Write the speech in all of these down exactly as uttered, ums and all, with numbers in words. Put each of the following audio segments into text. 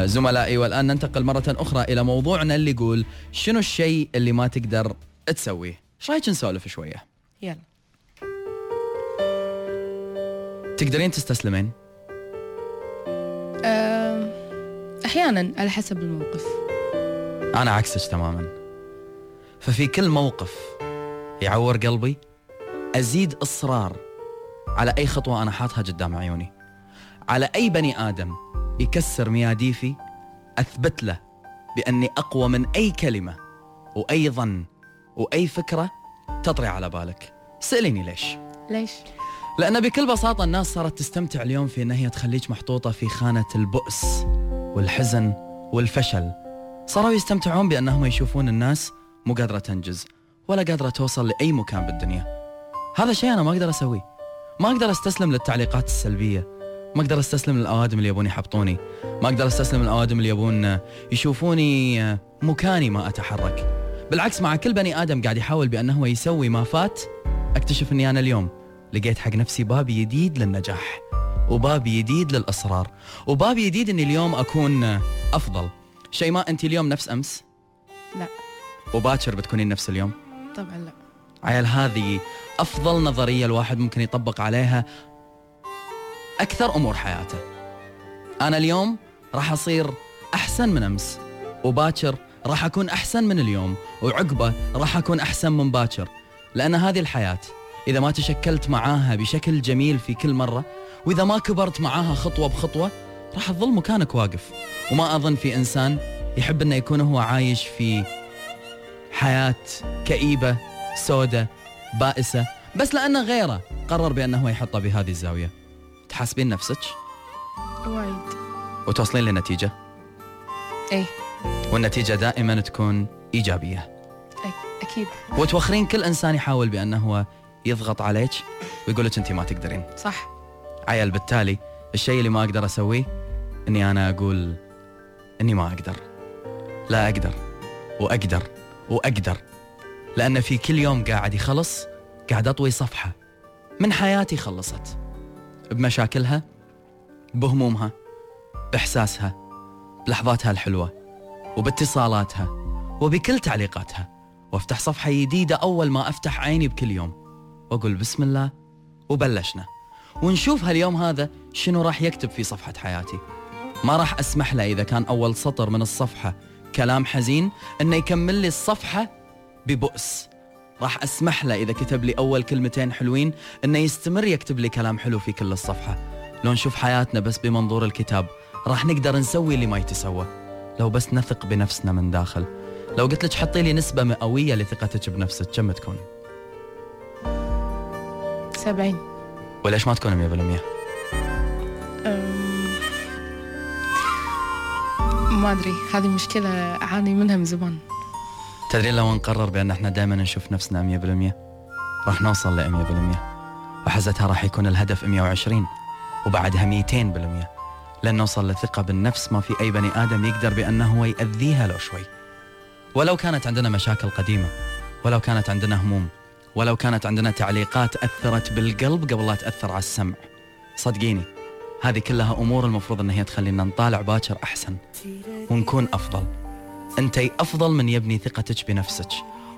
زملائي. والآن ننتقل مرة أخرى إلى موضوعنا اللي يقول شنو الشيء اللي ما تقدر تسويه. ايش رايك نسولف شوية؟ يلا. تقدرين تستسلمين؟ أه... أحيانا على حسب الموقف. أنا عكسك تماما، ففي كل موقف يعور قلبي أزيد إصرار على أي خطوة أنا حاطها قدام عيوني، على أي بني آدم يكسر مياديفي أثبت له بأني أقوى من أي كلمة وأي ظن وأي فكرة تطري على بالك. سأليني ليش؟ ليش؟ لأن بكل بساطة الناس صارت تستمتع اليوم في أنها تخليك محطوطة في خانة البؤس والحزن والفشل. صاروا يستمتعون بأنهم يشوفون الناس مو قادرة تنجز ولا قادرة توصل لأي مكان بالدنيا. هذا شيء أنا ما أقدر أسويه. ما أقدر أستسلم للتعليقات السلبية، ما أقدر أستسلم للأوادم اللي يبون يحبطوني، ما أقدر أستسلم للأوادم اللي يبون يشوفوني مكاني ما أتحرك. بالعكس، مع كل بني آدم قاعد يحاول بأنه يسوي ما فات، أكتشف أني أنا اليوم لقيت حق نفسي باب جديد للنجاح، وباب جديد للإصرار، وباب جديد أني اليوم أكون أفضل. شيماء، أنت اليوم نفس أمس؟ لا. وباكر بتكونين نفس اليوم؟ طبعا لا. عيال، هذه أفضل نظرية الواحد ممكن يطبق عليها أكثر أمور حياته. أنا اليوم راح أصير أحسن من أمس، وباكر راح أكون أحسن من اليوم، وعقبة راح أكون أحسن من باكر. لأن هذه الحياة إذا ما تشكلت معاها بشكل جميل في كل مرة، وإذا ما كبرت معاها خطوة بخطوة، راح تظل مكانك واقف. وما أظن في إنسان يحب أنه يكون هو عايش في حياة كئيبة سودة بائسة بس لأن غيره قرر بأنه يحطه بهذه الزاوية. تحاسبين نفسك وايد وتوصلين لنتيجة. ايه، والنتيجة دائما تكون إيجابية. أكيد. وتوخرين كل إنسان يحاول بأنه يضغط عليك ويقولك أنت ما تقدرين. صح عيال. بالتالي الشيء اللي ما أقدر أسويه أني أنا أقول أني ما أقدر، لا أقدر وأقدر وأقدر، لأن في كل يوم قاعد يخلص قاعد أطوي صفحة من حياتي خلصت، بمشاكلها، بهمومها، بإحساسها، بلحظاتها الحلوة، وباتصالاتها، وبكل تعليقاتها. وافتح صفحة جديدة أول ما أفتح عيني بكل يوم، وأقول بسم الله وبلشنا، ونشوف هاليوم هذا شنو راح يكتب في صفحة حياتي. ما راح أسمح له إذا كان أول سطر من الصفحة كلام حزين أنه يكمل لي الصفحة ببؤس. راح أسمح له إذا كتب لي أول كلمتين حلوين أنه يستمر يكتب لي كلام حلو في كل الصفحة. لو نشوف حياتنا بس بمنظور الكتاب، راح نقدر نسوي اللي ما يتسوى لو بس نثق بنفسنا من داخل. لو قلت لك حطي لي نسبة مئوية لثقتك بنفسك، كم تكون؟ سبعين. وليش ما تكون مية بالمية؟ ما أدري، هذه مشكلة أعاني منها من زمان. تدرين لو نقرر بأن احنا دائما نشوف نفسنا مية بالمية، راح نوصل لمية بالمية، وحزتها راح يكون الهدف مية وعشرين، وبعدها ميتين بالمية، لأن نوصل لثقة بالنفس ما في أي بني آدم يقدر بأنه هو يأذيها لو شوي. ولو كانت عندنا مشاكل قديمة، ولو كانت عندنا هموم، ولو كانت عندنا تعليقات أثرت بالقلب قبل لا تأثر على السمع، صدقيني هذه كلها أمور المفروض أن هي تخلينا نطالع باكر أحسن ونكون أفضل. أنتي أفضل من يبني ثقتك بنفسك،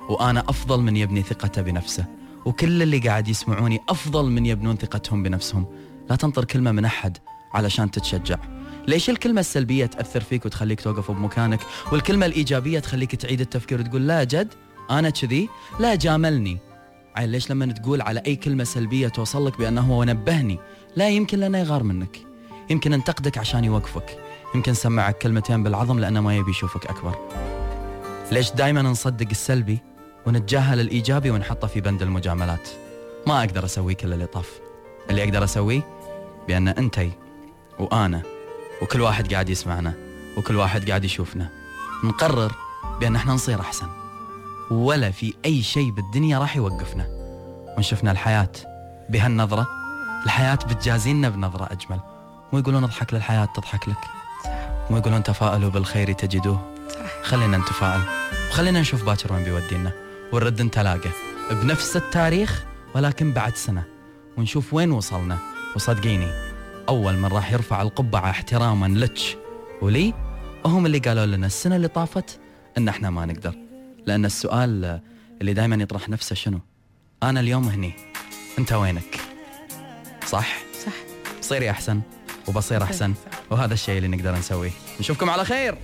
وأنا أفضل من يبني ثقته بنفسه، وكل اللي قاعد يسمعوني أفضل من يبنون ثقتهم بنفسهم. لا تنطر كلمة من أحد علشان تتشجع. ليش الكلمة السلبية تأثر فيك وتخليك توقف بمكانك، والكلمة الإيجابية تخليك تعيد التفكير وتقول لا جد أنا كذي، لا جاملني. عيل، ليش لما تقول على أي كلمة سلبية توصلك بأنه ونبهني، لا يمكن لنا يغار منك، يمكن أنتقدك عشان يوقفك، يمكن سمعك كلمتين بالعظم لأنه ما يبي يشوفك أكبر. ليش دايما نصدق السلبي ونتجاهل الإيجابي ونحطه في بند المجاملات؟ ما أقدر أسوي كل اللي طاف. اللي أقدر أسويه بأن أنتي وأنا وكل واحد قاعد يسمعنا وكل واحد قاعد يشوفنا نقرر بأن احنا نصير أحسن، ولا في أي شيء بالدنيا راح يوقفنا. ونشوفنا الحياة بهالنظرة، الحياة بتجازينا بنظرة أجمل. ويقولون اضحك للحياة تضحك لك، ويقولون تفاءلوا بالخير تجدوه. خلينا نتفاءل، وخلينا نشوف باكر وين بيودينا، ونرد نتلاقى بنفس التاريخ ولكن بعد سنة، ونشوف وين وصلنا. وصدقيني أول من راح يرفع القبعة احتراما لك ولي هم اللي قالوا لنا السنة اللي طافت ان احنا ما نقدر. لان السؤال اللي دايما يطرح نفسه شنو؟ انا اليوم هني، انت وينك؟ صح؟ صح. صيري احسن وبصير احسن، وهذا الشيء اللي نقدر نسويه. نشوفكم على خير.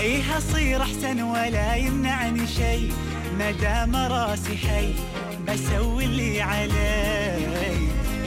ايه اصير احسن ولا يمنعني شي، ما دام راسي حي بسوي اللي علي.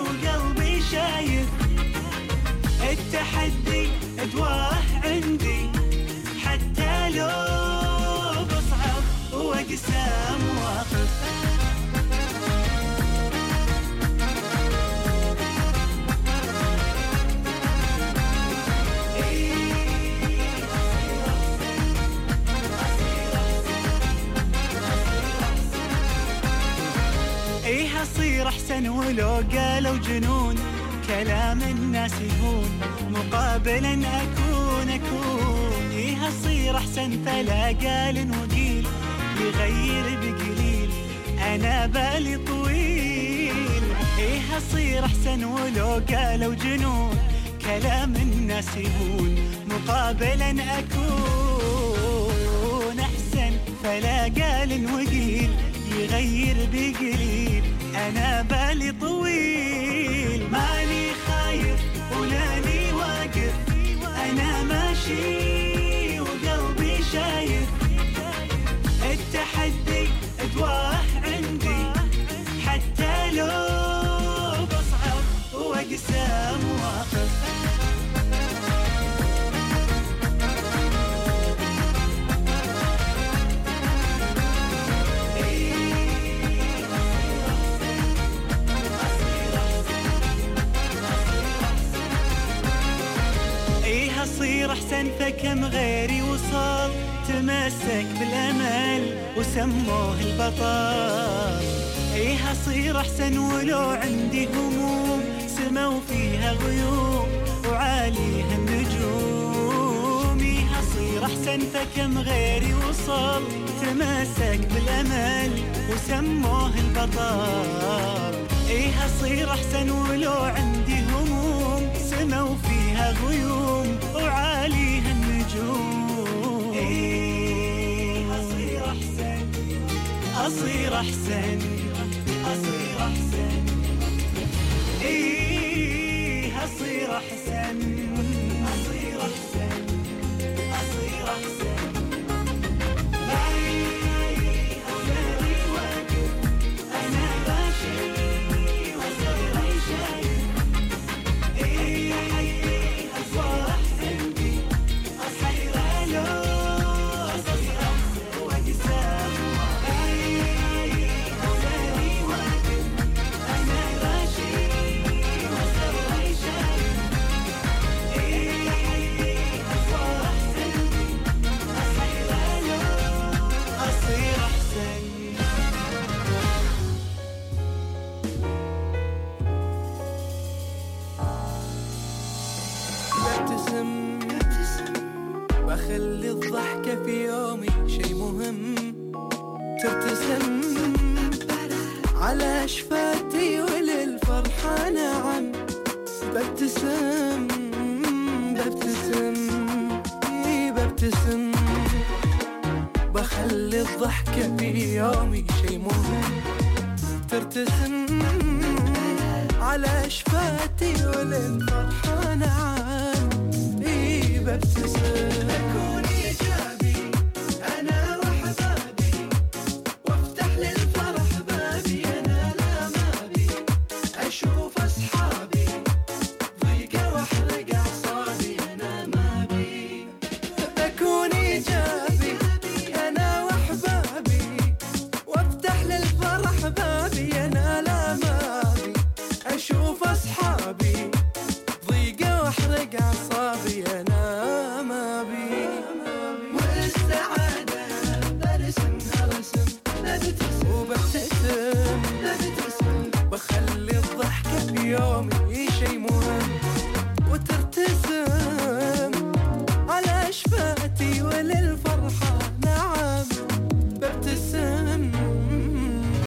وقلبي شايف. التحدي أدواه عندي حتى لو بصعب وأقسام واقف. ايه اصير احسن ولو قالوا جنون، كلام الناس يهون مقابلا اكون اكون. ايه اصير احسن فلا قال وقيل يغير بقليل، انا بالي طويل. ايه اصير احسن ولو قالوا جنون، كلام الناس يهون مقابلا اكون. احسن فلا قال وقيل يغير بقليل، أنا بالي طويل. ماني خايف ولاني واقف، أنا ماشي وقلبي شايف. التحدي أدواه عندي حتى لو بصعب وأقسام واقف. اصير احسن فكم غيري وصل، تمسك بالامل وسموه البطل. ايه اصير احسن ولو عندي هموم، سموا فيها غيوم وعاليها النجوم. ايه اصير احسن فكم غيري وصل، تمسك بالامل وسموه البطل. ايه اصير احسن ولو عندي هموم، سموا فيها غيوم وعاليها النجوم. ايه اصير احسن، اصير احسن، اصير احسن. ايه اصير احسن، اصير احسن، اصير احسن. بخلي الضحكة في يومي شي مهم، تبتسم على شفاتي وللفرحة نعم ببتسم ببتسم ببتسم. بخلي الضحكة في يومي شي مهم، تبتسم على شفاتي وللفرحة نعم ببتسم.